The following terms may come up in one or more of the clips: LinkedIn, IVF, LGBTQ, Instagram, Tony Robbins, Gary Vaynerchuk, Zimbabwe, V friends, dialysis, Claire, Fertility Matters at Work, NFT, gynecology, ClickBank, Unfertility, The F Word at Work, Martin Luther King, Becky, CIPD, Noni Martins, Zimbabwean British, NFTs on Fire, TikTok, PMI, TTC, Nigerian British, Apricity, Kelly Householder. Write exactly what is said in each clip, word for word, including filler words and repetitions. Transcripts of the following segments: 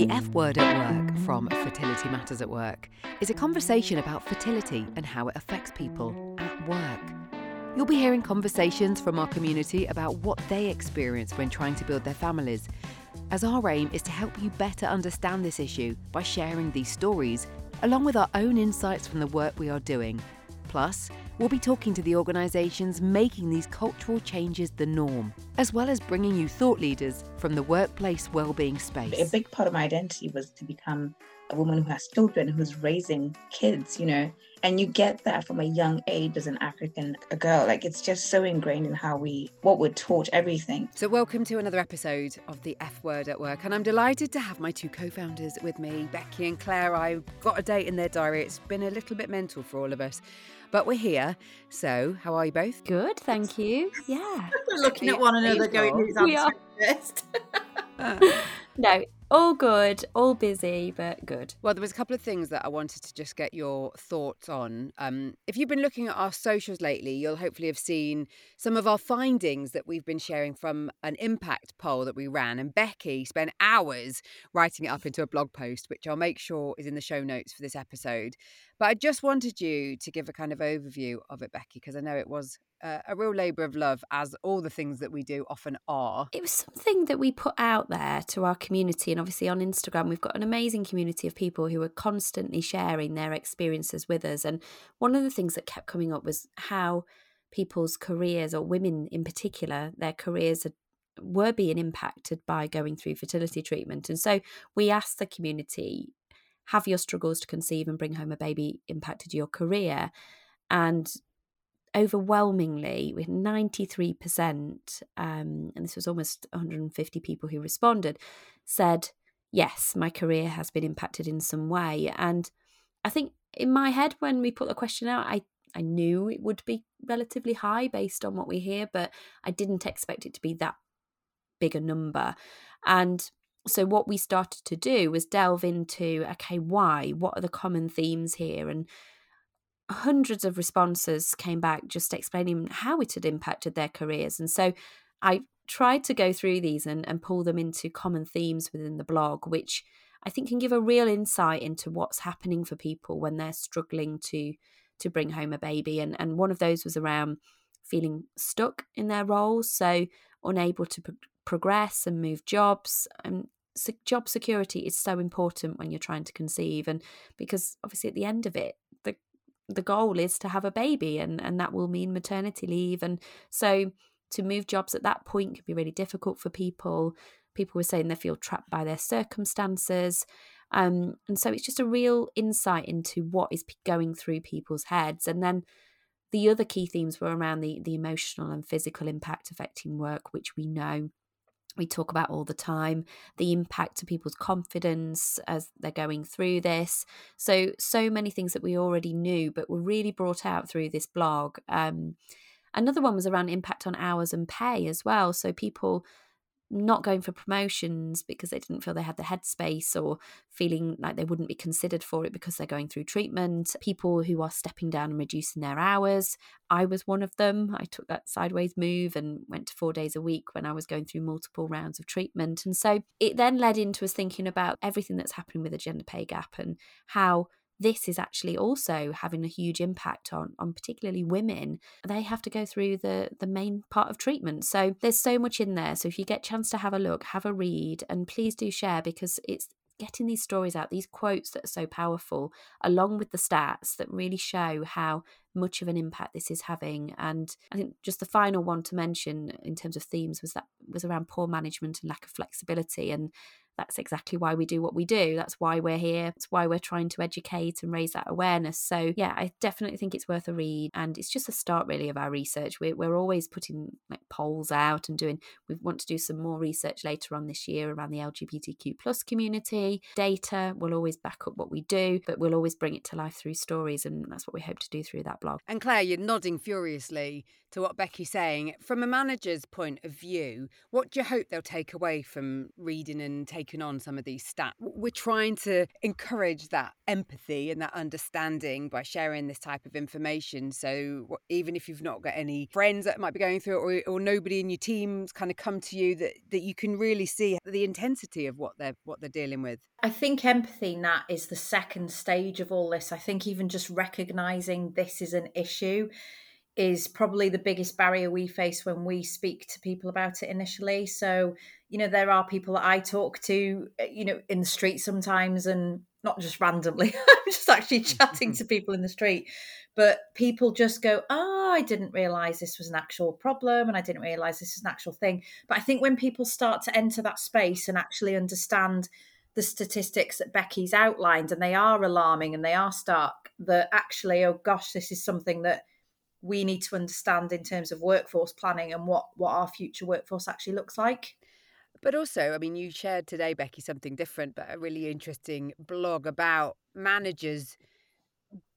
The F Word at Work from Fertility Matters at Work is a conversation about fertility and how it affects people at work. You'll be hearing conversations from our community about what they experience when trying to build their families, as our aim is to help you better understand this issue by sharing these stories, along with our own insights from the work we are doing. Plus, we'll be talking to the organisations making these cultural changes the norm, as well as bringing you thought leaders from the workplace wellbeing space. A big part of my identity was to become a woman who has children, who's raising kids, you know, and you get that from a young age as an African girl. Like, it's just so ingrained in how we, what we're taught, everything. So welcome to another episode of The F Word at Work, and I'm delighted to have my two co-founders with me, Becky and Claire. I've got a date in their diary. It's been a little bit mental for all of us, but we're here. So, how are you both? Good, thank you. Yeah. We're looking at one another going, who's answering first? No, all good, all busy, but good. Well, there was a couple of things that I wanted to just get your thoughts on. Um, if you've been looking at our socials lately, you'll hopefully have seen some of our findings that we've been sharing from an impact poll that we ran. And Becky spent hours writing it up into a blog post, which I'll make sure is in the show notes for this episode. But I just wanted you to give a kind of overview of it, Becky, because I know it was Uh, a real labour of love, as all the things that we do often are. It was something that we put out there to our community, and obviously on Instagram we've got an amazing community of people who are constantly sharing their experiences with us. And one of the things that kept coming up was how people's careers, or women in particular, their careers are were being impacted by going through fertility treatment. And so we asked the community, have your struggles to conceive and bring home a baby impacted your career? And overwhelmingly, we had ninety-three percent, um, and this was almost one hundred fifty people who responded, said, yes, my career has been impacted in some way. And I think in my head, when we put the question out, I, I knew it would be relatively high based on what we hear, but I didn't expect it to be that big a number. And so what we started to do was delve into, okay, why? What are the common themes here? And hundreds of responses came back just explaining how it had impacted their careers. And so I tried to go through these and, and pull them into common themes within the blog, which I think can give a real insight into what's happening for people when they're struggling to to bring home a baby. And, and one of those was around feeling stuck in their roles, so unable to pro- progress and move jobs. And so job security is so important when you're trying to conceive, and because obviously at the end of it, the the goal is to have a baby, and, and that will mean maternity leave. And so to move jobs at that point can be really difficult for people. People were saying they feel trapped by their circumstances. Um, and so it's just a real insight into what is going through people's heads. And then the other key themes were around the, the emotional and physical impact affecting work, which we know we talk about all the time, the impact of people's confidence as they're going through this. So, so many things that we already knew, but were really brought out through this blog. Um, another one was around impact on hours and pay as well. So people not going for promotions because they didn't feel they had the headspace, or feeling like they wouldn't be considered for it because they're going through treatment. People who are stepping down and reducing their hours. I was one of them. I took that sideways move and went to four days a week when I was going through multiple rounds of treatment. And so it then led into us thinking about everything that's happening with the gender pay gap, and how this is actually also having a huge impact on, on particularly women. They have to go through the, the main part of treatment. So there's so much in there. So if you get a chance to have a look, have a read, and please do share, because it's getting these stories out, these quotes that are so powerful, along with the stats that really show how much of an impact this is having. And I think just the final one to mention in terms of themes was that was around poor management and lack of flexibility. And that's exactly why we do what we do. That's why we're here. It's why we're trying to educate and raise that awareness. So yeah, I definitely think it's worth a read. And it's just a start really of our research. We're, we're always putting like polls out and doing, we want to do some more research later on this year around the L G B T Q plus community. Data will always back up what we do, but we'll always bring it to life through stories. And that's what we hope to do through that blog. And Claire, you're nodding furiously to what Becky's saying. From a manager's point of view, what do you hope they'll take away from reading and taking taken on some of these stats. We're trying to encourage that empathy and that understanding by sharing this type of information. So even if you've not got any friends that might be going through it, or, or nobody in your team's kind of come to you, that, that you can really see the intensity of what they're what they're dealing with. I think empathy, Nat, is the second stage of all this. I think even just recognising this is an issue is probably the biggest barrier we face when we speak to people about it initially. So, you know, there are people that I talk to, you know, in the street sometimes, and not just randomly, I'm just actually chatting to people in the street, but people just go, oh, I didn't realise this was an actual problem, and I didn't realise this is an actual thing. But I think when people start to enter that space and actually understand the statistics that Becky's outlined, and they are alarming and they are stark, that actually, oh gosh, this is something that we need to understand in terms of workforce planning and what, what our future workforce actually looks like. But also, I mean, you shared today, Becky, something different, but a really interesting blog about managers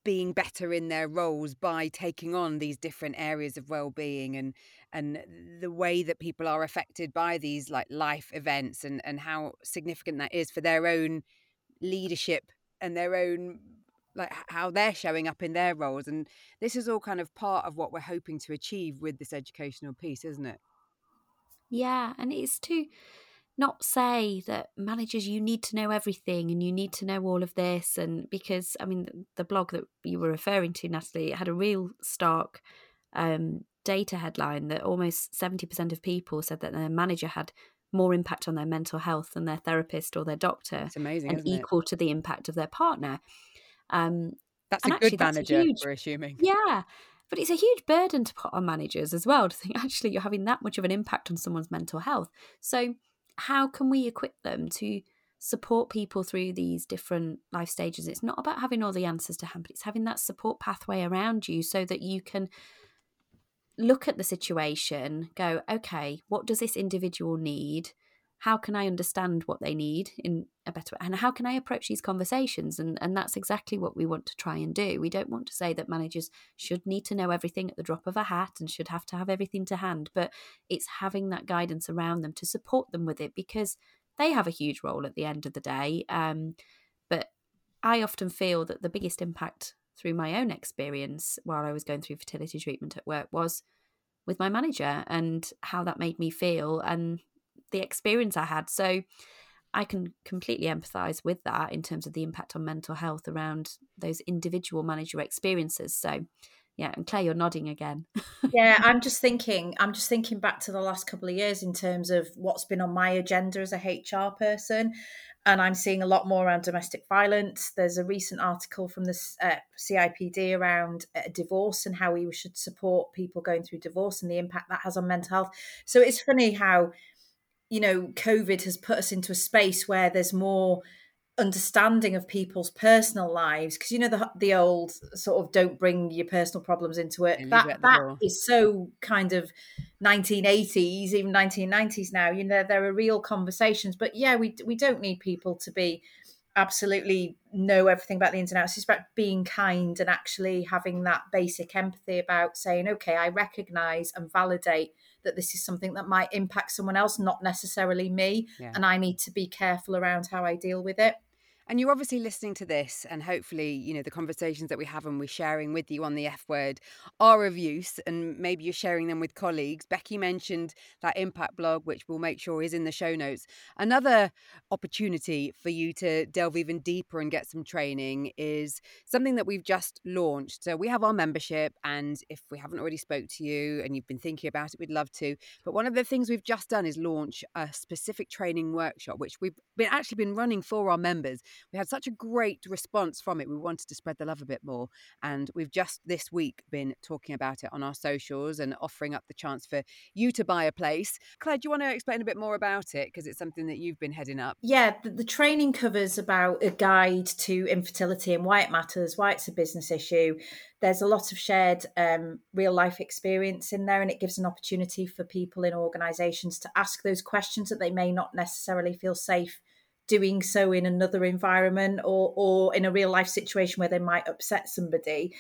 being better in their roles by taking on these different areas of well-being, and and the way that people are affected by these like life events, and, and how significant that is for their own leadership and their own, like how they're showing up in their roles. And this is all kind of part of what we're hoping to achieve with this educational piece, isn't it? Yeah, and it's to not say that managers, you need to know everything and you need to know all of this. And because, I mean, the blog that you were referring to, Natalie, it had a real stark um, data headline that almost seventy percent of people said that their manager had more impact on their mental health than their therapist or their doctor. It's amazing, and isn't equal it? To the impact of their partner. Um, that's a good actually, manager, a huge, we're assuming. Yeah, but it's a huge burden to put on managers as well, to think actually you're having that much of an impact on someone's mental health. So how can we equip them to support people through these different life stages? It's not about having all the answers to hand, but it's having that support pathway around you so that you can look at the situation, go, okay, what does this individual need? How can I understand what they need in a better way? And how can I approach these conversations? And, and that's exactly what we want to try and do. We don't want to say that managers should need to know everything at the drop of a hat and should have to have everything to hand, but it's having that guidance around them to support them with it, because they have a huge role at the end of the day. Um, but I often feel that the biggest impact through my own experience while I was going through fertility treatment at work was with my manager and how that made me feel and the experience I had. So I can completely empathise with that in terms of the impact on mental health around those individual manager experiences. So yeah, and Claire, you're nodding again. yeah, I'm just thinking, I'm just thinking back to the last couple of years in terms of what's been on my agenda as a H R person. And I'm seeing a lot more around domestic violence. There's a recent article from the uh, C I P D around uh, divorce and how we should support people going through divorce and the impact that has on mental health. So it's funny how, you know, COVID has put us into a space where there's more understanding of people's personal lives, because, you know, the the old sort of don't bring your personal problems into it. That that is so kind of nineteen eighties, even nineteen nineties now. You know, there are real conversations. But yeah, we we don't need people to be absolutely know everything about the ins and outs. It's about being kind and actually having that basic empathy about saying, okay, I recognise and validate that this is something that might impact someone else, not necessarily me. Yeah. And I need to be careful around how I deal with it. And you're obviously listening to this, and hopefully, you know, the conversations that we have and we're sharing with you on the F Word are of use, and maybe you're sharing them with colleagues. Becky mentioned that impact blog, which we'll make sure is in the show notes. Another opportunity for you to delve even deeper and get some training is something that we've just launched. So we have our membership, and if we haven't already spoke to you and you've been thinking about it, we'd love to. But one of the things we've just done is launch a specific training workshop, which we've been actually been running for our members. We had such a great response from it. We wanted to spread the love a bit more. And we've just this week been talking about it on our socials and offering up the chance for you to buy a place. Claire, do you want to explain a bit more about it? Because it's something that you've been heading up. Yeah, the, the training covers about a guide to infertility and why it matters, why it's a business issue. There's a lot of shared um, real life experience in there, and it gives an opportunity for people in organisations to ask those questions that they may not necessarily feel safe doing so in another environment, or or in a real life situation where they might upset somebody.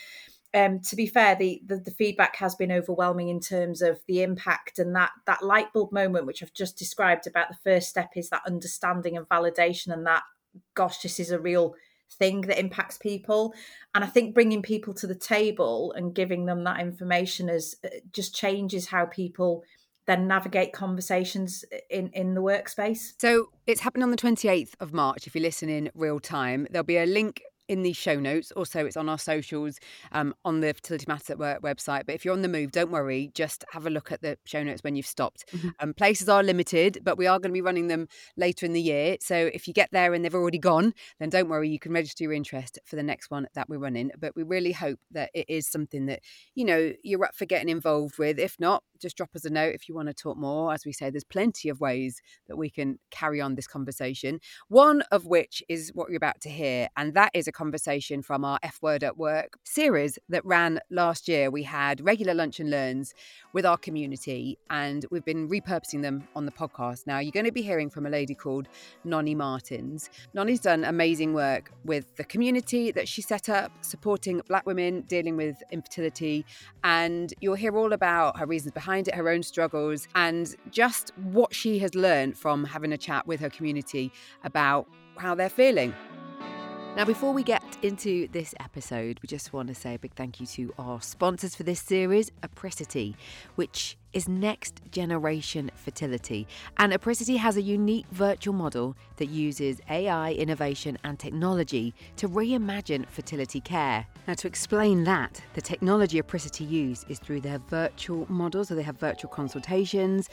um, to be fair, the, the the feedback has been overwhelming in terms of the impact, and that that light bulb moment, which I've just described about the first step, is that understanding and validation, and that, gosh, this is a real thing that impacts people. And I think bringing people to the table and giving them that information is just changes how people then navigate conversations in, in the workspace. So it's happening on the twenty-eighth of March. If you listen in real time, there'll be a link in the show notes. Also, it's on our socials, um, on the Fertility Matters at Work website. But if you're on the move, don't worry. Just have a look at the show notes when you've stopped. Mm-hmm. Um, places are limited, but we are going to be running them later in the year. So if you get there and they've already gone, then don't worry. You can register your interest for the next one that we're running. But we really hope that it is something that, you know, you're up for getting involved with. If not, just drop us a note if you want to talk more. As we say, there's plenty of ways that we can carry on this conversation. One of which is what you're about to hear, and that is a conversation from our F Word at Work series that ran last year. We had regular lunch and learns with our community, and we've been repurposing them on the podcast. Now, you're going to be hearing from a lady called Noni Martins. Noni's done amazing work with the community that she set up, supporting Black women dealing with infertility, and you'll hear all about her reasons behind it, her own struggles, and just what she has learned from having a chat with her community about how they're feeling. Now, before we get into this episode, we just want to say a big thank you to our sponsors for this series, Apricity, which is next generation fertility. And Apricity has a unique virtual model that uses A I, innovation and technology to reimagine fertility care. Now, to explain that, the technology Apricity use is through their virtual model. So they have virtual consultations,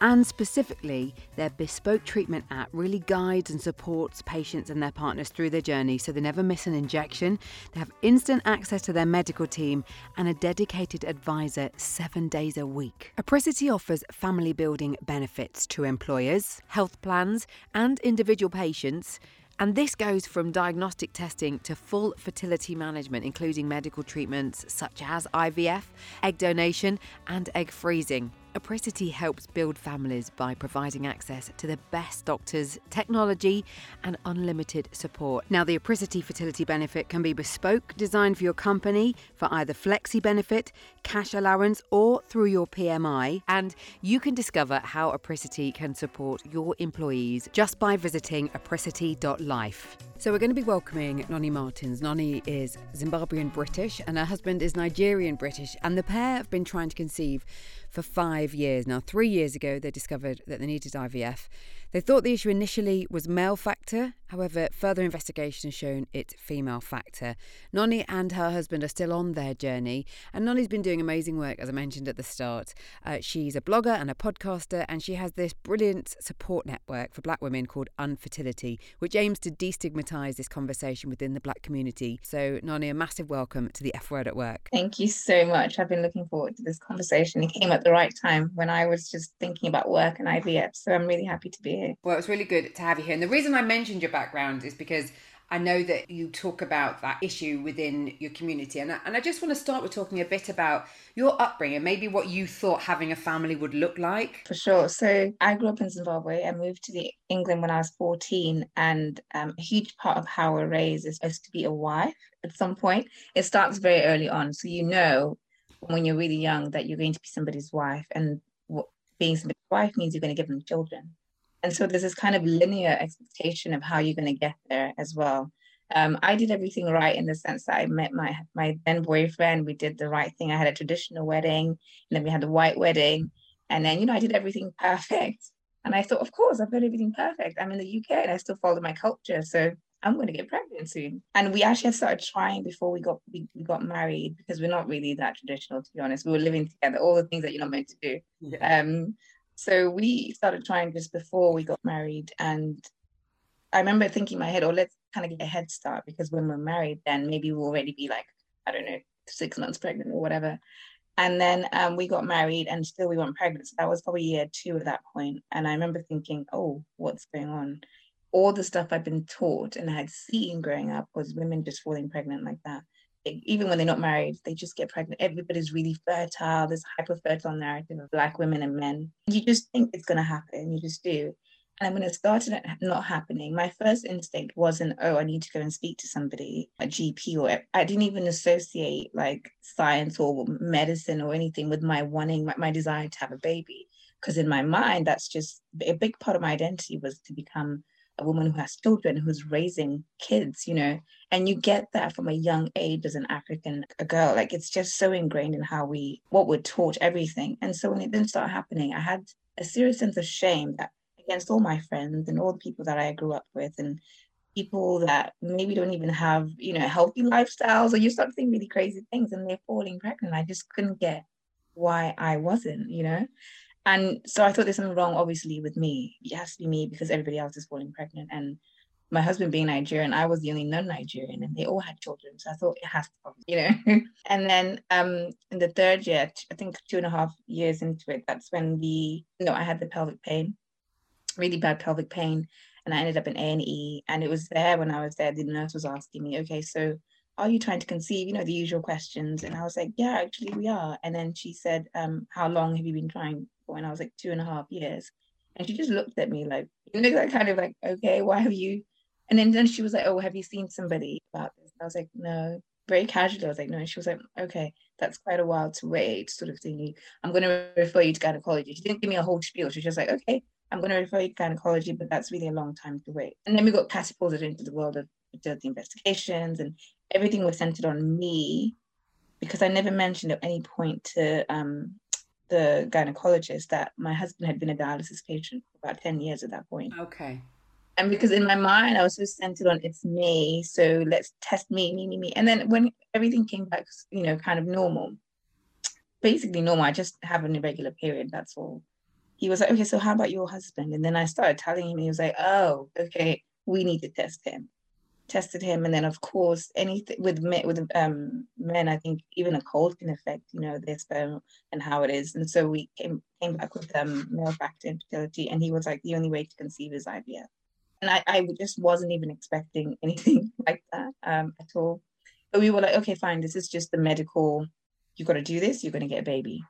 and specifically their bespoke treatment app really guides and supports patients and their partners through their journey. So they never miss an injection. They have instant access to their medical team and a dedicated advisor seven days a week. Apricity offers family building benefits to employers, health plans and individual patients. And this goes from diagnostic testing to full fertility management, including medical treatments such as I V F, egg donation and egg freezing. Apricity helps build families by providing access to the best doctors, technology and unlimited support. Now, the Apricity fertility benefit can be bespoke, designed for your company for either flexi benefit, cash allowance or through your P M I. And you can discover how Apricity can support your employees just by visiting apricity dot life. So we're going to be welcoming Noni Martins. Noni is Zimbabwean British and her husband is Nigerian British, and the pair have been trying to conceive for five years. Now, three years ago, they discovered that they needed I V F. They thought the issue initially was male factor. However, further investigation has shown it's female factor. Noni and her husband are still on their journey, and Noni's been doing amazing work, as I mentioned at the start. Uh, she's a blogger and a podcaster, and she has this brilliant support network for Black women called Unfertility, which aims to destigmatise this conversation within the Black community. So, Noni, a massive welcome to the F Word at Work. Thank you so much. I've been looking forward to this conversation. It came at the right time when I was just thinking about work and I V F, so I'm really happy to be here. Well, it's really good to have you here. And the reason I mentioned your background is because I know that you talk about that issue within your community. And I, and I just want to start with talking a bit about your upbringing, maybe what you thought having a family would look like. For sure. So I grew up in Zimbabwe. I moved to the England when I was fourteen. And um, a huge part of how we're raised is supposed to be a wife at some point. It starts very early on. So you know when you're really young that you're going to be somebody's wife. And what, being somebody's wife means you're going to give them children. And so there's this kind of linear expectation of how you're going to get there as well. Um, I did everything right in the sense that I met my my then boyfriend. We did the right thing. I had a traditional wedding, and then we had a white wedding. And then, you know, I did everything perfect. And I thought, of course, I've done everything perfect. I'm in the U K and I still follow my culture. So I'm going to get pregnant soon. And we actually started trying before we got we, we got married, because we're not really that traditional, to be honest. We were living together, all the things that you're not meant to do. Yeah. Um, So we started trying just before we got married. And I remember thinking in my head, oh, let's kind of get a head start, because when we're married, then maybe we'll already be like, I don't know, six months pregnant or whatever. And then um, we got married and still we weren't pregnant. So that was probably year two at that point. And I remember thinking, oh, what's going on? All the stuff I've been taught and I had seen growing up was women just falling pregnant like that. Even when they're not married, they just get pregnant. Everybody's really fertile. There's a hyper-fertile narrative of Black women and men. You just think it's going to happen. You just do. And when it started not happening, my first instinct wasn't, oh, I need to go and speak to somebody, a G P, or I didn't even associate like science or medicine or anything with my wanting, my, my desire to have a baby. Because in my mind, that's just a big part of my identity was to become a woman who has children, who's raising kids, you know, and you get that from a young age as an African girl. Like, it's just so ingrained in how we, what we're taught, everything. And so when it didn't start happening, I had a serious sense of shame that against all my friends and all the people that I grew up with and people that maybe don't even have, you know, healthy lifestyles, or you start thinking really crazy things and they're falling pregnant. I just couldn't get why I wasn't, you know. And so I thought there's something wrong, obviously, with me. It has to be me because everybody else is falling pregnant. And my husband being Nigerian, I was the only non-Nigerian and they all had children. So I thought it has to be, you know. And then um, in the third year, I think two and a half years into it, that's when we, you know, I had the pelvic pain, really bad pelvic pain. And I ended up in A and E. And it was there when I was there, the nurse was asking me, okay, so are you trying to conceive? You know, the usual questions. And I was like, yeah, actually we are. And then she said, um, how long have you been trying? When I was like two and a half years. And she just looked at me like, you know, like kind of like, okay, why have you? And then, then she was like, oh, have you seen somebody about this? And I was like, no, very casually. I was like, no. And she was like, okay, that's quite a while to wait, sort of thing. I'm going to refer you to gynecology. She didn't give me a whole spiel. She was just like, okay, I'm going to refer you to gynecology, but that's really a long time to wait. And then we got catapulted into the world of fertility investigations, and everything was centered on me because I never mentioned at any point to, um, the gynecologist that my husband had been a dialysis patient for about ten years at that point. Okay. And because in my mind, I was so centered on it's me, so let's test me, me, me, me. And then when everything came back, you know, kind of normal, basically normal, I just have an irregular period, that's all. He was like, okay, so how about your husband? And then I started telling him, and he was like, oh, okay, we need to test him. Tested him, and then of course, anything with men, with um, men, I think even a cold can affect, you know, their sperm and how it is. And so we came came back with um, male factor infertility, and he was like, the only way to conceive is I V F. And I, I just wasn't even expecting anything like that um, at all. But we were like, okay, fine, this is just the medical. You've got to do this. You're going to get a baby.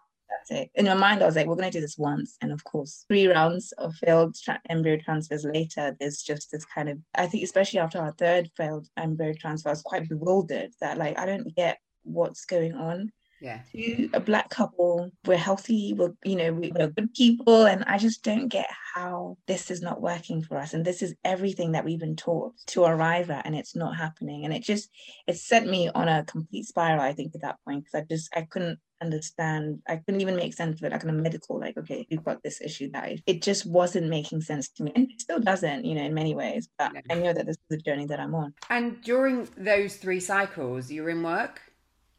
That's it. In my mind, I was like, we're going to do this once. And of course, three rounds of failed tra- embryo transfers later, there's just this kind of, I think, especially after our third failed embryo transfer, I was quite bewildered that, like, I don't get what's going on. Yeah. To a Black couple, we're healthy, we're, you know, we're good people. And I just don't get how this is not working for us. And this is everything that we've been taught to arrive at, and it's not happening. And it just, it sent me on a complete spiral, I think, at that point, because I just, I couldn't understand. I couldn't even make sense of it. Like in a medical, like, okay, we've got this issue that I, it just wasn't making sense to me. And it still doesn't, you know, in many ways. But no. I know that this is the journey that I'm on. And during those three cycles, you're in work?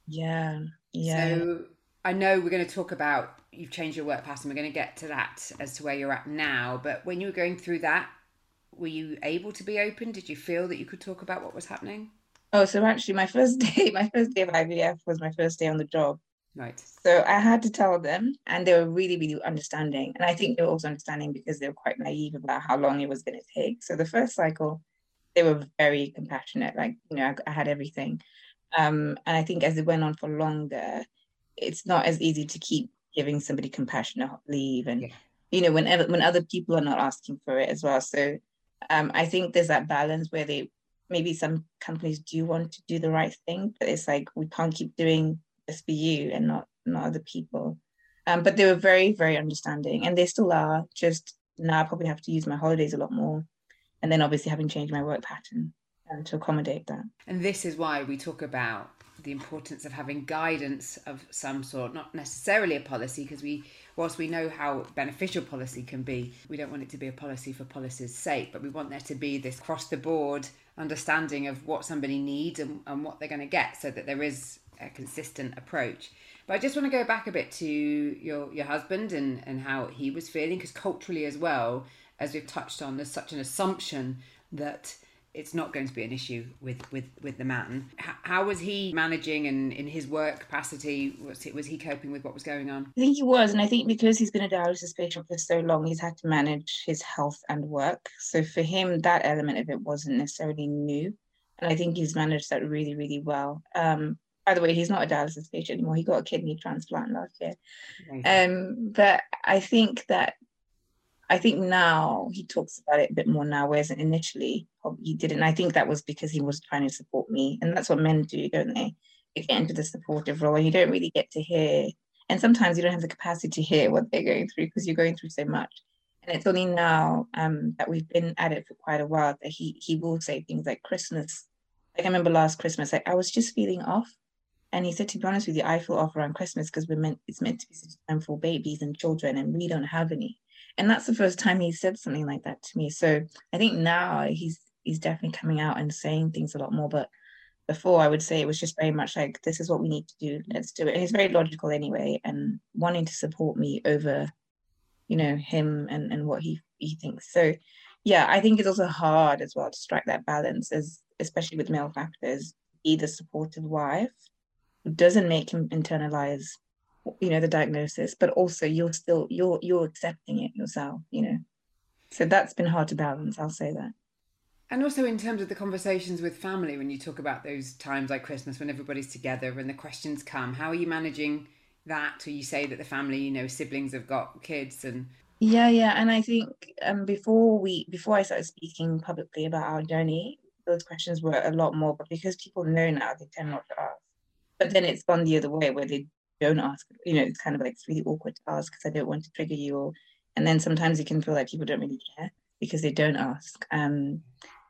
Yeah. Yeah. So I know we're going to talk about, you've changed your work pattern. We're going to get to that as to where you're at now. But when you were going through that, were you able to be open? Did you feel that you could talk about what was happening? Oh, so actually my first day, my first day of I V F was my first day on the job. Right. So I had to tell them, and they were really, really understanding. And I think they were also understanding because they were quite naive about how long it was going to take. So the first cycle, they were very compassionate. Like, you know, I, I had everything. Um, and I think as it went on for longer, it's not as easy to keep giving somebody compassionate leave. And, yeah. you know, whenever when other people are not asking for it as well. So um, I think there's that balance where they, maybe some companies do want to do the right thing, but it's like, we can't keep doing this for you and not, not other people. Um, but they were very, very understanding, and they still are. Just now I probably have to use my holidays a lot more. And then obviously having changed my work pattern to accommodate that. And this is why we talk about the importance of having guidance of some sort, not necessarily a policy, because we, whilst we know how beneficial policy can be, we don't want it to be a policy for policy's sake, but we want there to be this cross the board understanding of what somebody needs and, and what they're going to get, so that there is a consistent approach. But I just want to go back a bit to your your husband and, and how he was feeling, because culturally as well, as we've touched on, there's such an assumption that it's not going to be an issue with, with, with the man. H- how was he managing, and in his work capacity, was it, was he coping with what was going on? I think he was. And I think because he's been a dialysis patient for so long, he's had to manage his health and work. So for him, that element of it wasn't necessarily new. And I think he's managed that really, really well. Um, by the way, he's not a dialysis patient anymore. He got a kidney transplant last year. Um, but I think that I think now he talks about it a bit more now, whereas initially he didn't. I think that was because he was trying to support me. And that's what men do, don't they? You get into the supportive role and you don't really get to hear. And sometimes you don't have the capacity to hear what they're going through because you're going through so much. And it's only now um, that we've been at it for quite a while that he he will say things like Christmas. Like I remember last Christmas, like I was just feeling off. And he said, to be honest with you, I feel off around Christmas because we're meant it's meant to be such a time for babies and children and we don't have any. And that's the first time he said something like that to me. So I think now he's he's definitely coming out and saying things a lot more. But before, I would say it was just very much like, this is what we need to do. Let's do it. And he's very logical anyway, and wanting to support me over, you know, him and, and what he, he thinks. So, yeah, I think it's also hard as well to strike that balance, as especially with male factors, be the supportive wife who doesn't make him internalize, you know, the diagnosis, but also you're still, you're, you're accepting it yourself, you know. So that's been hard to balance, I'll say that. And also in terms of the conversations with family, when you talk about those times like Christmas, when everybody's together, when the questions come, how are you managing that? Or you say that the family, you know, siblings have got kids and... Yeah, yeah. And I think um, before we, before I started speaking publicly about our journey, those questions were a lot more, but because people know now, they tend not to ask. But then it's gone the other way where they don't ask, you know, it's kind of like, it's really awkward to ask because I don't want to trigger you. Or, and then sometimes it can feel like people don't really care because they don't ask. Um,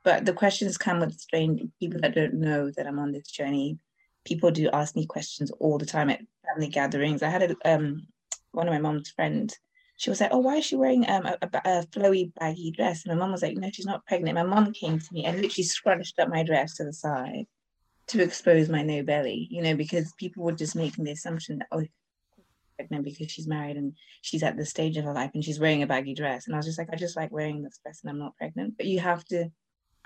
but the questions come with strange people that don't know that I'm on this journey. People do ask me questions all the time at family gatherings. I had a, um, one of my mom's friends, she was like, oh, why is she wearing um, a, a, a flowy baggy dress? And my mom was like, no, she's not pregnant. My mom came to me and literally scrunched up my dress to the side to expose my no belly, you know, because people were just making the assumption that, oh, she's pregnant because she's married and she's at this stage of her life and she's wearing a baggy dress. And I was just like, I just like wearing this dress and I'm not pregnant. But you have to,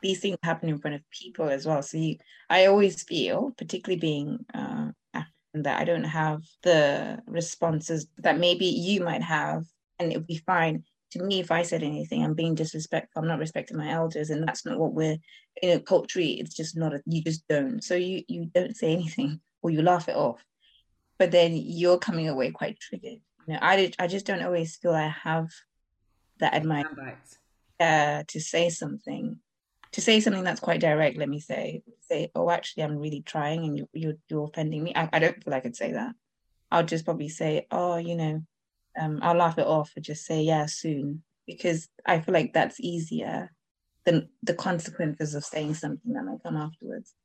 these things happen in front of people as well. So you, I always feel, particularly being uh, African, that I don't have the responses that maybe you might have. And it would be fine to me if I said anything. I'm being disrespectful. I'm not respecting my elders. And that's not what we're, you know, culturally, it's just not, a, you just don't. So you, you don't say anything or you laugh it off. But then you're coming away quite triggered. You know, I, did, I just don't always feel I have that at my uh, to say something. To say something that's quite direct, let me say, say, oh, actually, I'm really trying and you, you're, you're offending me. I, I don't feel I could say that. I'll just probably say, oh, you know, um, I'll laugh it off and just say, yeah, soon. Because I feel like that's easier than the consequences of saying something that might come afterwards.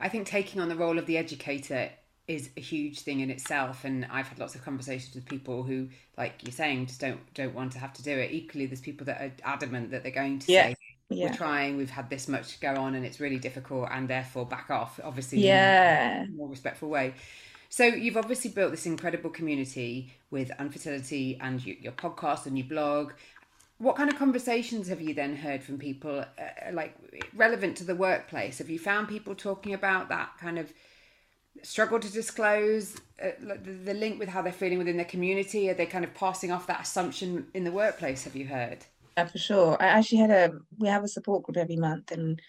I think taking on the role of the educator is a huge thing in itself. And I've had lots of conversations with people who, like you're saying, just don't don't want to have to do it. Equally, there's people that are adamant that they're going to yeah. say, Yeah. We're trying, we've had this much go on and it's really difficult and therefore back off, obviously, yeah. in a more respectful way. So you've obviously built this incredible community with Unfertility and you, your podcast and your blog. What kind of conversations have you then heard from people, uh, like relevant to the workplace? Have you found people talking about that kind of struggle to disclose, uh, the, the link with how they're feeling within their community? Are they kind of passing off that assumption in the workplace, have you heard? Yeah, for sure. I actually had a, we have a support group every month and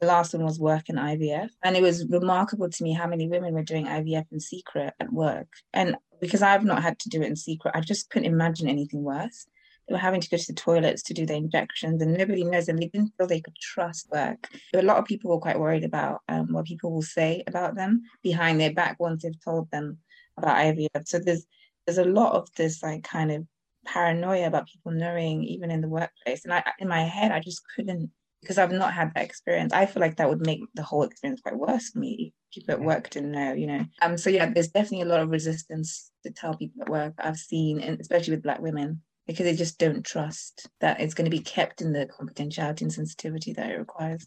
the last one was work and I V F. And it was remarkable to me how many women were doing I V F in secret at work. And because I've not had to do it in secret, I just couldn't imagine anything worse. They were having to go to the toilets to do their injections and nobody knows and they didn't feel they could trust work. A lot of people were quite worried about um, what people will say about them behind their back once they've told them about I V F. So there's there's a lot of this like kind of paranoia about people knowing even in the workplace, and I in my head I just couldn't, because I've not had that experience. I feel like that would make the whole experience quite worse for me. People at work didn't know, you know. Um so yeah, there's definitely a lot of resistance to tell people at work, I've seen, and especially with Black women, because they just don't trust that it's going to be kept in the confidentiality and sensitivity that it requires.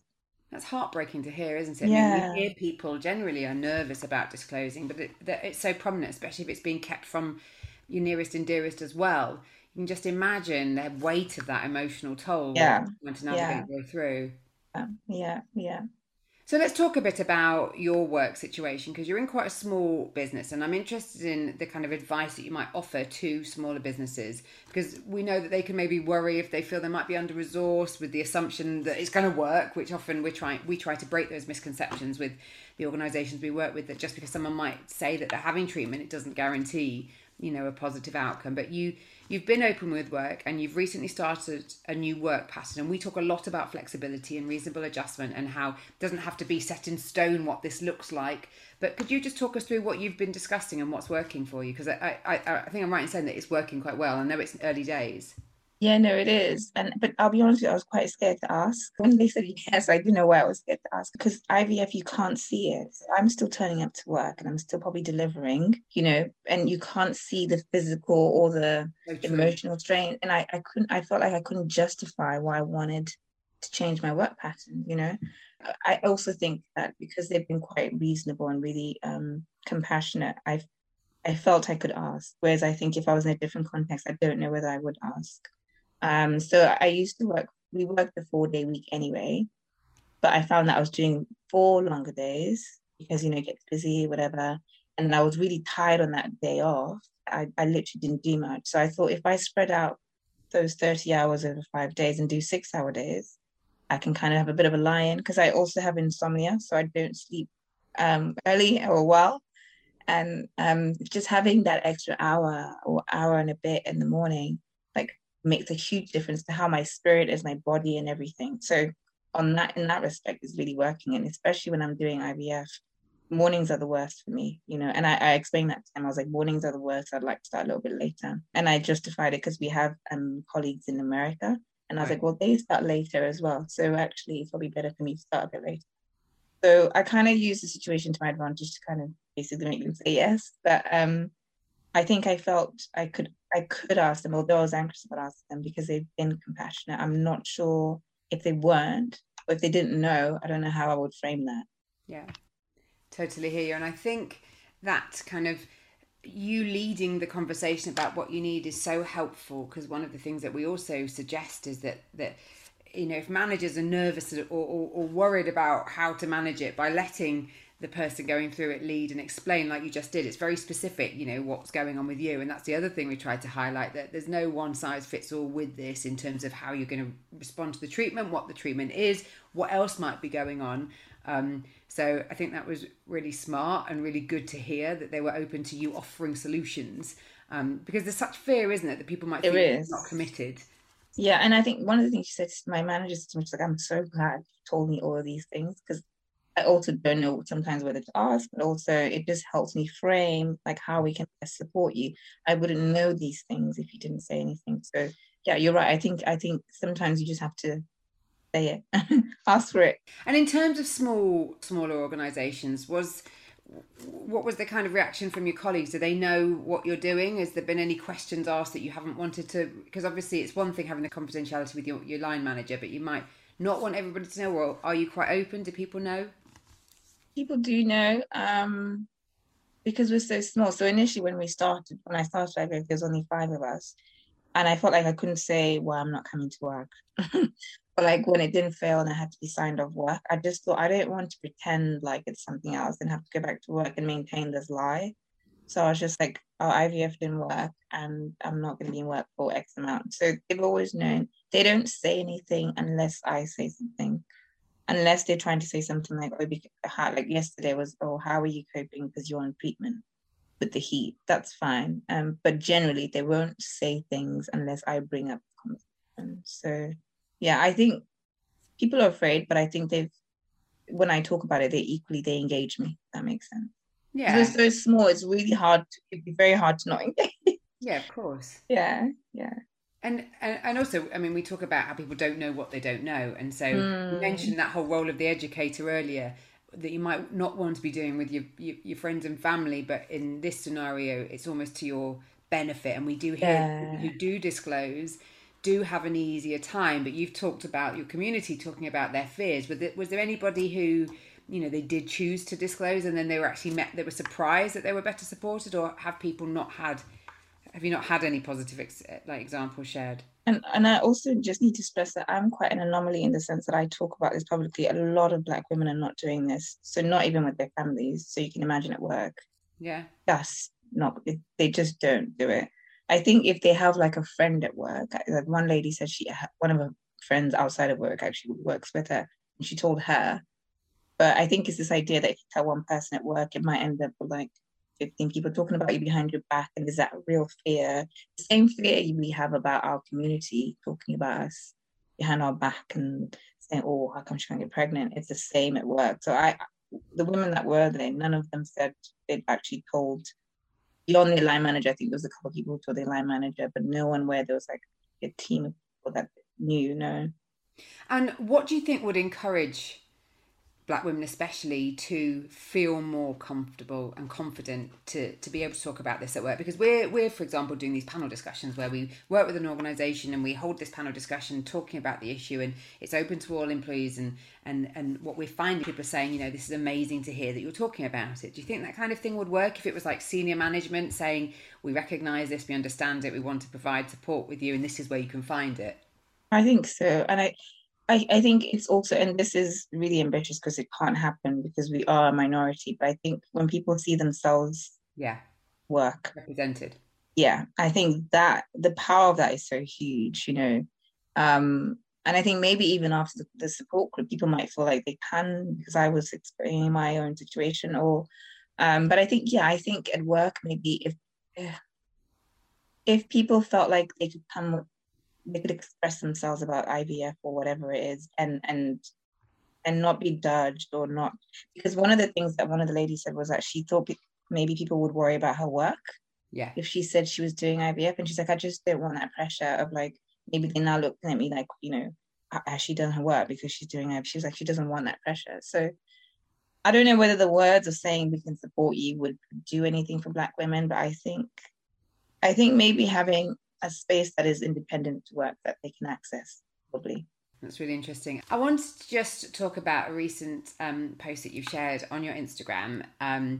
That's heartbreaking to hear, isn't it? Yeah. I mean, we hear people generally are nervous about disclosing, but it, that it's so prominent, especially if it's being kept from your nearest and dearest as well. You can just imagine the weight of that emotional toll. Yeah. When to navigate yeah. through. Um, yeah, yeah. So let's talk a bit about your work situation, because you're in quite a small business, and I'm interested in the kind of advice that you might offer to smaller businesses, because we know that they can maybe worry if they feel they might be under-resourced with the assumption that it's going to work, which often we're trying, we try to break those misconceptions with the organisations we work with, that just because someone might say that they're having treatment, it doesn't guarantee you know, a positive outcome. But you, you've been open with work and you've recently started a new work pattern. And we talk a lot about flexibility and reasonable adjustment and how it doesn't have to be set in stone what this looks like. But could you just talk us through what you've been discussing and what's working for you? Because I, I, I think I'm right in saying that it's working quite well. I know it's early days. Yeah, no, it is. And but I'll be honest with you, I was quite scared to ask. When they said yes, I didn't know why I was scared to ask, because I V F, you can't see it. So I'm still turning up to work and I'm still probably delivering, you know, and you can't see the physical or the okay. emotional strain. And I, I couldn't, I felt like I couldn't justify why I wanted to change my work pattern, you know. I also think that because they've been quite reasonable and really um, compassionate, I've I felt I could ask. Whereas I think if I was in a different context, I don't know whether I would ask. Um, so I used to work, we worked a four day week anyway, but I found that I was doing four longer days because, you know, it gets busy, whatever. And I was really tired on that day off. I, I literally didn't do much. So I thought if I spread out those thirty hours over five days and do six hour days, I can kind of have a bit of a lie-in, because I also have insomnia. So I don't sleep um, early or well. And um, just having that extra hour or hour and a bit in the morning, like, makes a huge difference to how my spirit is, my body and everything. So on that, in that respect, is really working. And especially when I'm doing I V F, mornings are the worst for me, you know. And I, I explained that to them. I was like, mornings are the worst. I'd like to start a little bit later. And I justified it because we have um, colleagues in America. And I was right. like, well, they start later as well. So actually, it's probably better for me to start a bit later. So I kind of used the situation to my advantage to kind of basically make them say yes. But um, I think I felt I could I could ask them, although I was anxious about asking them because they've been compassionate. I'm not sure if they weren't, or if they didn't know, I don't know how I would frame that. Yeah, totally hear you. And I think that kind of you leading the conversation about what you need is so helpful, because one of the things that we also suggest is that, that you know, if managers are nervous or, or, or worried about how to manage it, by letting the person going through it lead and explain like you just did. It's very specific, you know, what's going on with you. And that's the other thing we tried to highlight, that there's no one size fits all with this in terms of how you're going to respond to the treatment, what the treatment is, what else might be going on. Um, so I think that was really smart and really good to hear that they were open to you offering solutions, um, because there's such fear, isn't it, that people might think they're not committed. Yeah. And I think one of the things she said to my manager, she's like, I'm so glad you told me all of these things, because I also don't know sometimes whether to ask, but also it just helps me frame like how we can best support you. I wouldn't know these things if you didn't say anything. So yeah, you're right. I think I think sometimes you just have to say it, ask for it. And in terms of small, smaller organisations, was what was the kind of reaction from your colleagues? Do they know what you're doing? Has there been any questions asked that you haven't wanted to? Because obviously it's one thing having the confidentiality with your, your line manager, but you might not want everybody to know. Or are you quite open? Do people know? People do know, um, because we're so small. So initially when we started, when I started I V F, there was only five of us. And I felt like I couldn't say, well, I'm not coming to work. But like when it didn't fail and I had to be signed off work, I just thought I didn't want to pretend like it's something else and have to go back to work and maintain this lie. So I was just like, oh, I V F didn't work and I'm not going to be in work for X amount. So they've always known. They don't say anything unless I say something. Unless they're trying to say something like, oh, like yesterday was, oh, how are you coping because you're on treatment with the heat? That's fine. Um, but generally, they won't say things unless I bring up the conversation. So, yeah, I think people are afraid, but I think they've, when I talk about it, they equally, they engage me. If that makes sense. Yeah. It's so small. It's really hard. To, it'd be very hard to not engage. Yeah, of course. Yeah, yeah. And, and and also, I mean, we talk about how people don't know what they don't know. And so mm. you mentioned that whole role of the educator earlier, that you might not want to be doing with your, your, your friends and family. But in this scenario, it's almost to your benefit. And we do hear yeah. people who do disclose do have an easier time. But you've talked about your community talking about their fears. Was there, was there anybody who, you know, they did choose to disclose and then they were actually met, they were surprised that they were better supported? Or have people not had... Have you not had any positive ex- like examples shared? And and I also just need to stress that I'm quite an anomaly in the sense that I talk about this publicly. A lot of Black women are not doing this, so not even with their families. So you can imagine at work. Yeah, that's not. They just don't do it. I think if they have like a friend at work, like one lady said, she one of her friends outside of work actually works with her, and she told her. But I think it's this idea that if you tell one person at work, it might end up like fifteen people talking about you behind your back, and there's that real fear, the same fear we have about our community talking about us behind our back and saying, oh, how come she can't get pregnant? It's the same at work. So I, the women that were there, none of them said they'd actually told, beyond their line manager, I think there was a couple of people who told their line manager, but no one where there was like a team of people that knew, you know. And what do you think would encourage Black women especially to feel more comfortable and confident to, to be able to talk about this at work? Because we're, we're, for example, doing these panel discussions where we work with an organisation and we hold this panel discussion talking about the issue, and it's open to all employees, and, and, and what we're finding, people are saying, you know, this is amazing to hear that you're talking about it. Do you think that kind of thing would work if it was like senior management saying, we recognise this, we understand it, we want to provide support with you, and this is where you can find it? I think so. And I... I, I think it's also, and this is really ambitious because it can't happen because we are a minority, but I think when people see themselves yeah, work. Represented. Yeah, I think that the power of that is so huge, you know. Um, and I think maybe even after the, the support group, people might feel like they can, because I was explaining my own situation or, um, but I think, yeah, I think at work, maybe if, if people felt like they could come with, they could express themselves about I V F or whatever it is, and and and not be judged or not. Because one of the things that one of the ladies said was that she thought maybe people would worry about her work. Yeah. If she said she was doing I V F, and she's like, I just don't want that pressure of like, maybe they now look at me like, you know, has she done her work because she's doing I V F? She was like, she doesn't want that pressure. So I don't know whether the words of saying we can support you would do anything for Black women, but I think, I think maybe having a space that is independent to work that they can access, probably. That's really interesting. I wanted to just talk about a recent um, post that you've shared on your Instagram, um,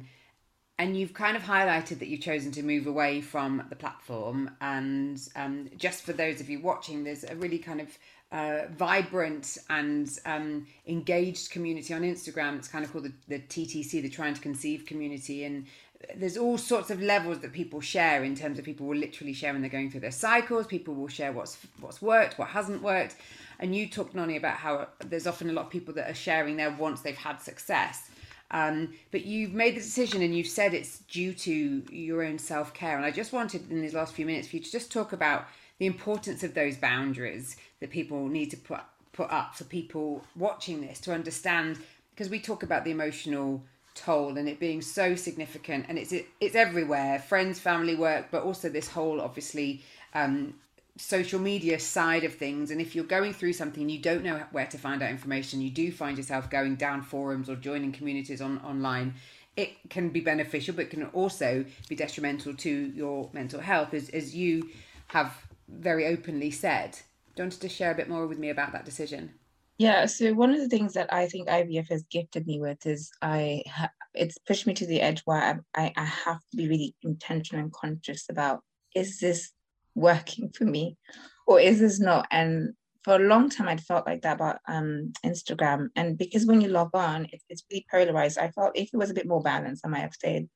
and you've kind of highlighted that you've chosen to move away from the platform. And um, just for those of you watching, there's a really kind of uh, vibrant and um, engaged community on Instagram. It's kind of called the, the T T C, the Trying to Conceive community, and there's all sorts of levels that people share in terms of people will literally share when they're going through their cycles. People will share what's what's worked, what hasn't worked. And you talked, Noni, about how there's often a lot of people that are sharing there once they've had success. Um, but you've made the decision and you've said it's due to your own self-care. And I just wanted in these last few minutes for you to just talk about the importance of those boundaries that people need to put, put up for people watching this to understand, because we talk about the emotional toll and it being so significant, and it's it, it's everywhere, friends, family, work, but also this whole obviously um social media side of things. And if you're going through something, you don't know where to find out information, you do find yourself going down forums or joining communities on online, it can be beneficial but can also be detrimental to your mental health, as, as you have very openly said. Do you want to share a bit more with me about that decision? Yeah, so one of the things that I think I V F has gifted me with is I ha- it's pushed me to the edge where I, I have to be really intentional and conscious about, is this working for me or is this not? And for a long time, I'd felt like that about um, Instagram. And because when you log on, it, it's really polarized. I felt if it was a bit more balanced, I might have stayed.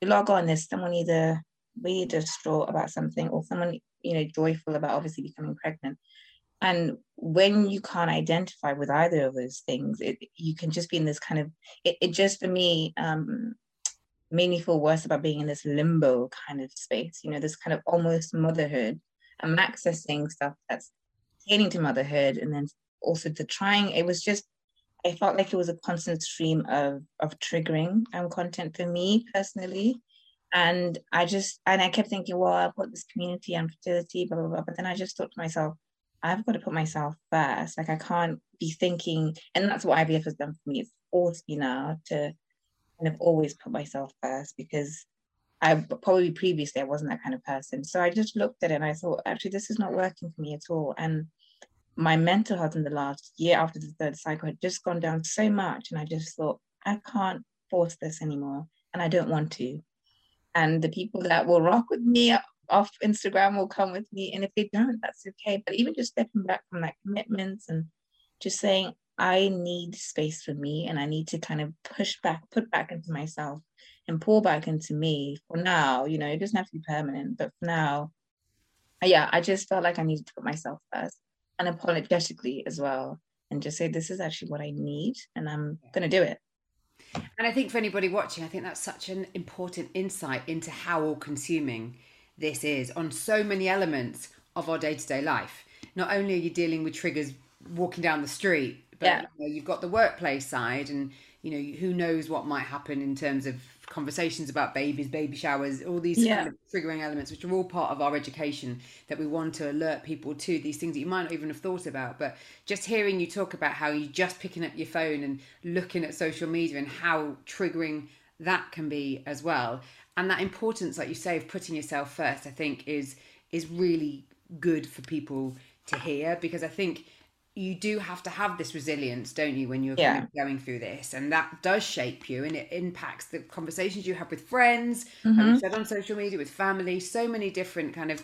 You log on, there's someone either really distraught about something or someone, you know, joyful about obviously becoming pregnant. And when you can't identify with either of those things, it, you can just be in this kind of, it, it just for me um, made me feel worse about being in this limbo kind of space, you know, this kind of almost motherhood. I'm accessing stuff that's pertaining to motherhood and then also to trying, it was just, I felt like it was a constant stream of of triggering um, content for me personally. And I just, and I kept thinking, well, I've got this community and fertility, blah, blah, blah. But then I just thought to myself, I've got to put myself first. Like I can't be thinking, and that's what I V F has done for me. It's forced me now to kind of always put myself first, because I probably previously I wasn't that kind of person. So I just looked at it and I thought, actually, this is not working for me at all. And my mental health in the last year after the third cycle had just gone down so much. And I just thought, I can't force this anymore. And I don't want to. And the people that will rock with me off Instagram will come with me, and if they don't, that's okay. But even just stepping back from that commitments and just saying I need space for me, and I need to kind of push back, put back into myself and pour back into me for now, you know, it doesn't have to be permanent, but for now, yeah, I just felt like I needed to put myself first, and apologetically as well, and just say this is actually what I need and I'm gonna do it. And I think for anybody watching, I think that's such an important insight into how all-consuming this is on so many elements of our day-to-day life. Not only are you dealing with triggers walking down the street, but yeah. you know, you've got the workplace side, and you know, who knows what might happen in terms of conversations about babies, baby showers, all these yeah. kind of triggering elements, which are all part of our education that we want to alert people to, these things that you might not even have thought about. But just hearing you talk about how you're just picking up your phone and looking at social media and how triggering that can be as well. And that importance, like you say, of putting yourself first, I think is is really good for people to hear, because I think you do have to have this resilience, don't you, when you're yeah. kind of going through this, and that does shape you, and it impacts the conversations you have with friends, mm-hmm. and shared on social media, with family, so many different kind of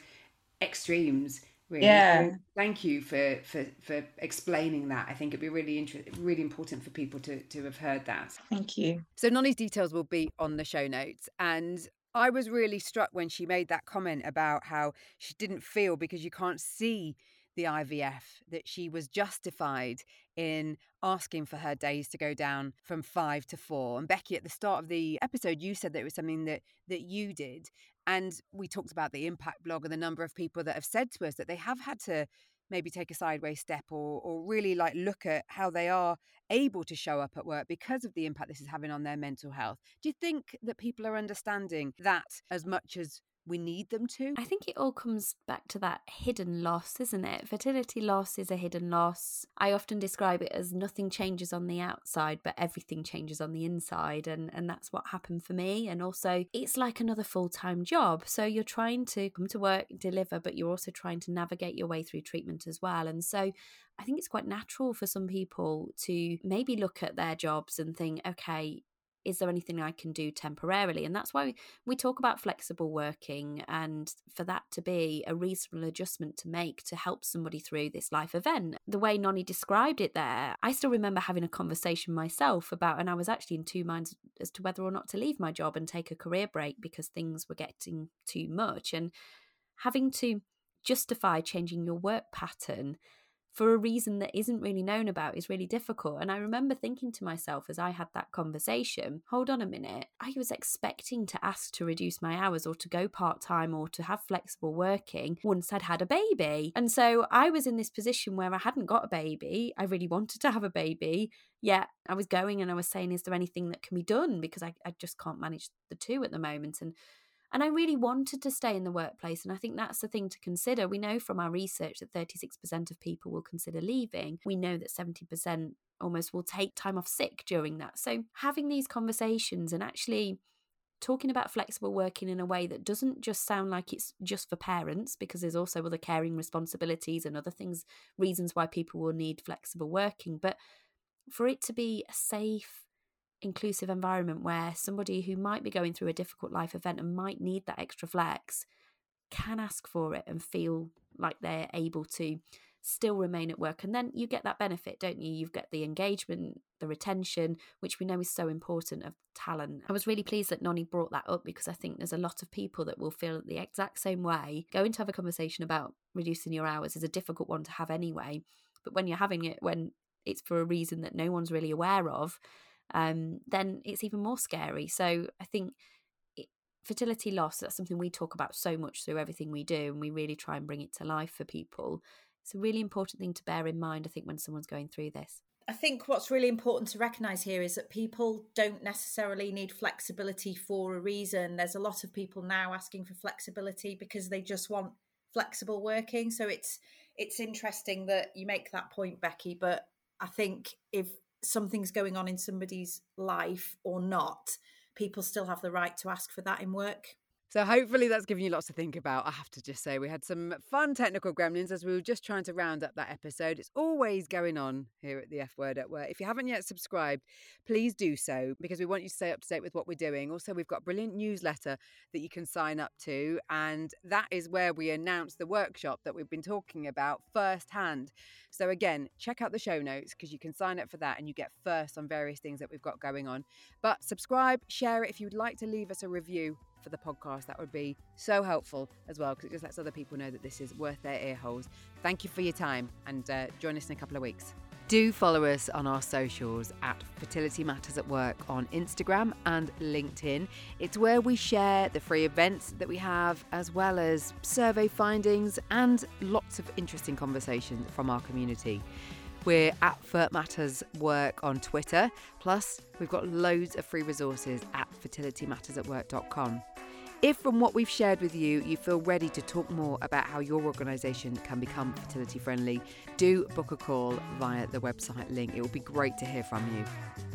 extremes, really. Yeah. So thank you for, for, for explaining that. I think it'd be really interesting, really important for people to, to have heard that. Thank you. So Noni's details will be on the show notes, and I was really struck when she made that comment about how she didn't feel, because you can't see the I V F, that she was justified in asking for her days to go down from five to four. And Becky, at the start of the episode, you said that it was something that that you did. And we talked about the Impact blog and the number of people that have said to us that they have had to maybe take a sideways step or or really like look at how they are able to show up at work because of the impact this is having on their mental health. Do you think that people are understanding that as much as we need them to? I think it all comes back to that hidden loss, isn't it? Fertility loss is a hidden loss. I often describe it as nothing changes on the outside, but everything changes on the inside. And, and that's what happened for me. And also, it's like another full-time job. So you're trying to come to work, deliver, but you're also trying to navigate your way through treatment as well. And so I think it's quite natural for some people to maybe look at their jobs and think, okay, is there anything I can do temporarily? And that's why we talk about flexible working, and for that to be a reasonable adjustment to make to help somebody through this life event. The way Noni described it there, I still remember having a conversation myself about, and I was actually in two minds as to whether or not to leave my job and take a career break because things were getting too much. And having to justify changing your work pattern for a reason that isn't really known about is really difficult. And I remember thinking to myself as I had that conversation, hold on a minute, I was expecting to ask to reduce my hours or to go part-time or to have flexible working once I'd had a baby. And so I was in this position where I hadn't got a baby, I really wanted to have a baby, yet I was going and I was saying, is there anything that can be done? Because I, I just can't manage the two at the moment. And And I really wanted to stay in the workplace. And I think that's the thing to consider. We know from our research that thirty-six percent of people will consider leaving. We know that seventy percent almost will take time off sick during that. So having these conversations and actually talking about flexible working in a way that doesn't just sound like it's just for parents, because there's also other caring responsibilities and other things, reasons why people will need flexible working. But for it to be a safe, inclusive environment where somebody who might be going through a difficult life event and might need that extra flex can ask for it and feel like they're able to still remain at work. And then you get that benefit, don't you? You get the engagement, the retention, which we know is so important, of talent. I was really pleased that Noni brought that up, because I think there's a lot of people that will feel the exact same way. Going to have a conversation about reducing your hours is a difficult one to have anyway. But when you're having it, when it's for a reason that no one's really aware of, Um, then it's even more scary. So I think it, fertility loss, that's something we talk about so much through everything we do, and we really try and bring it to life for people. It's a really important thing to bear in mind, I think, when someone's going through this. I think what's really important to recognise here is that people don't necessarily need flexibility for a reason. There's a lot of people now asking for flexibility because they just want flexible working. So it's it's interesting that you make that point, Becky, but I think if something's going on in somebody's life or not, people still have the right to ask for that in work. So hopefully that's given you lots to think about. I have to just say we had some fun technical gremlins as we were just trying to round up that episode. It's always going on here at the F Word at Work. If you haven't yet subscribed, please do so, because we want you to stay up to date with what we're doing. Also, we've got a brilliant newsletter that you can sign up to, and that is where we announce the workshop that we've been talking about firsthand. So again, check out the show notes because you can sign up for that and you get first on various things that we've got going on. But subscribe, share it. If you'd like to leave us a review for the podcast, that would be so helpful as well, because it just lets other people know that this is worth their ear holes. Thank you for your time, and uh, join us in a couple of weeks. Do follow us on our socials at Fertility Matters at Work on Instagram and LinkedIn. It's where we share the free events that we have, as well as survey findings and lots of interesting conversations from our community. We're at Fert Matters Work on Twitter. Plus, we've got loads of free resources at fertility matters at work dot com. If from what we've shared with you, you feel ready to talk more about how your organisation can become fertility friendly, do book a call via the website link. It will be great to hear from you.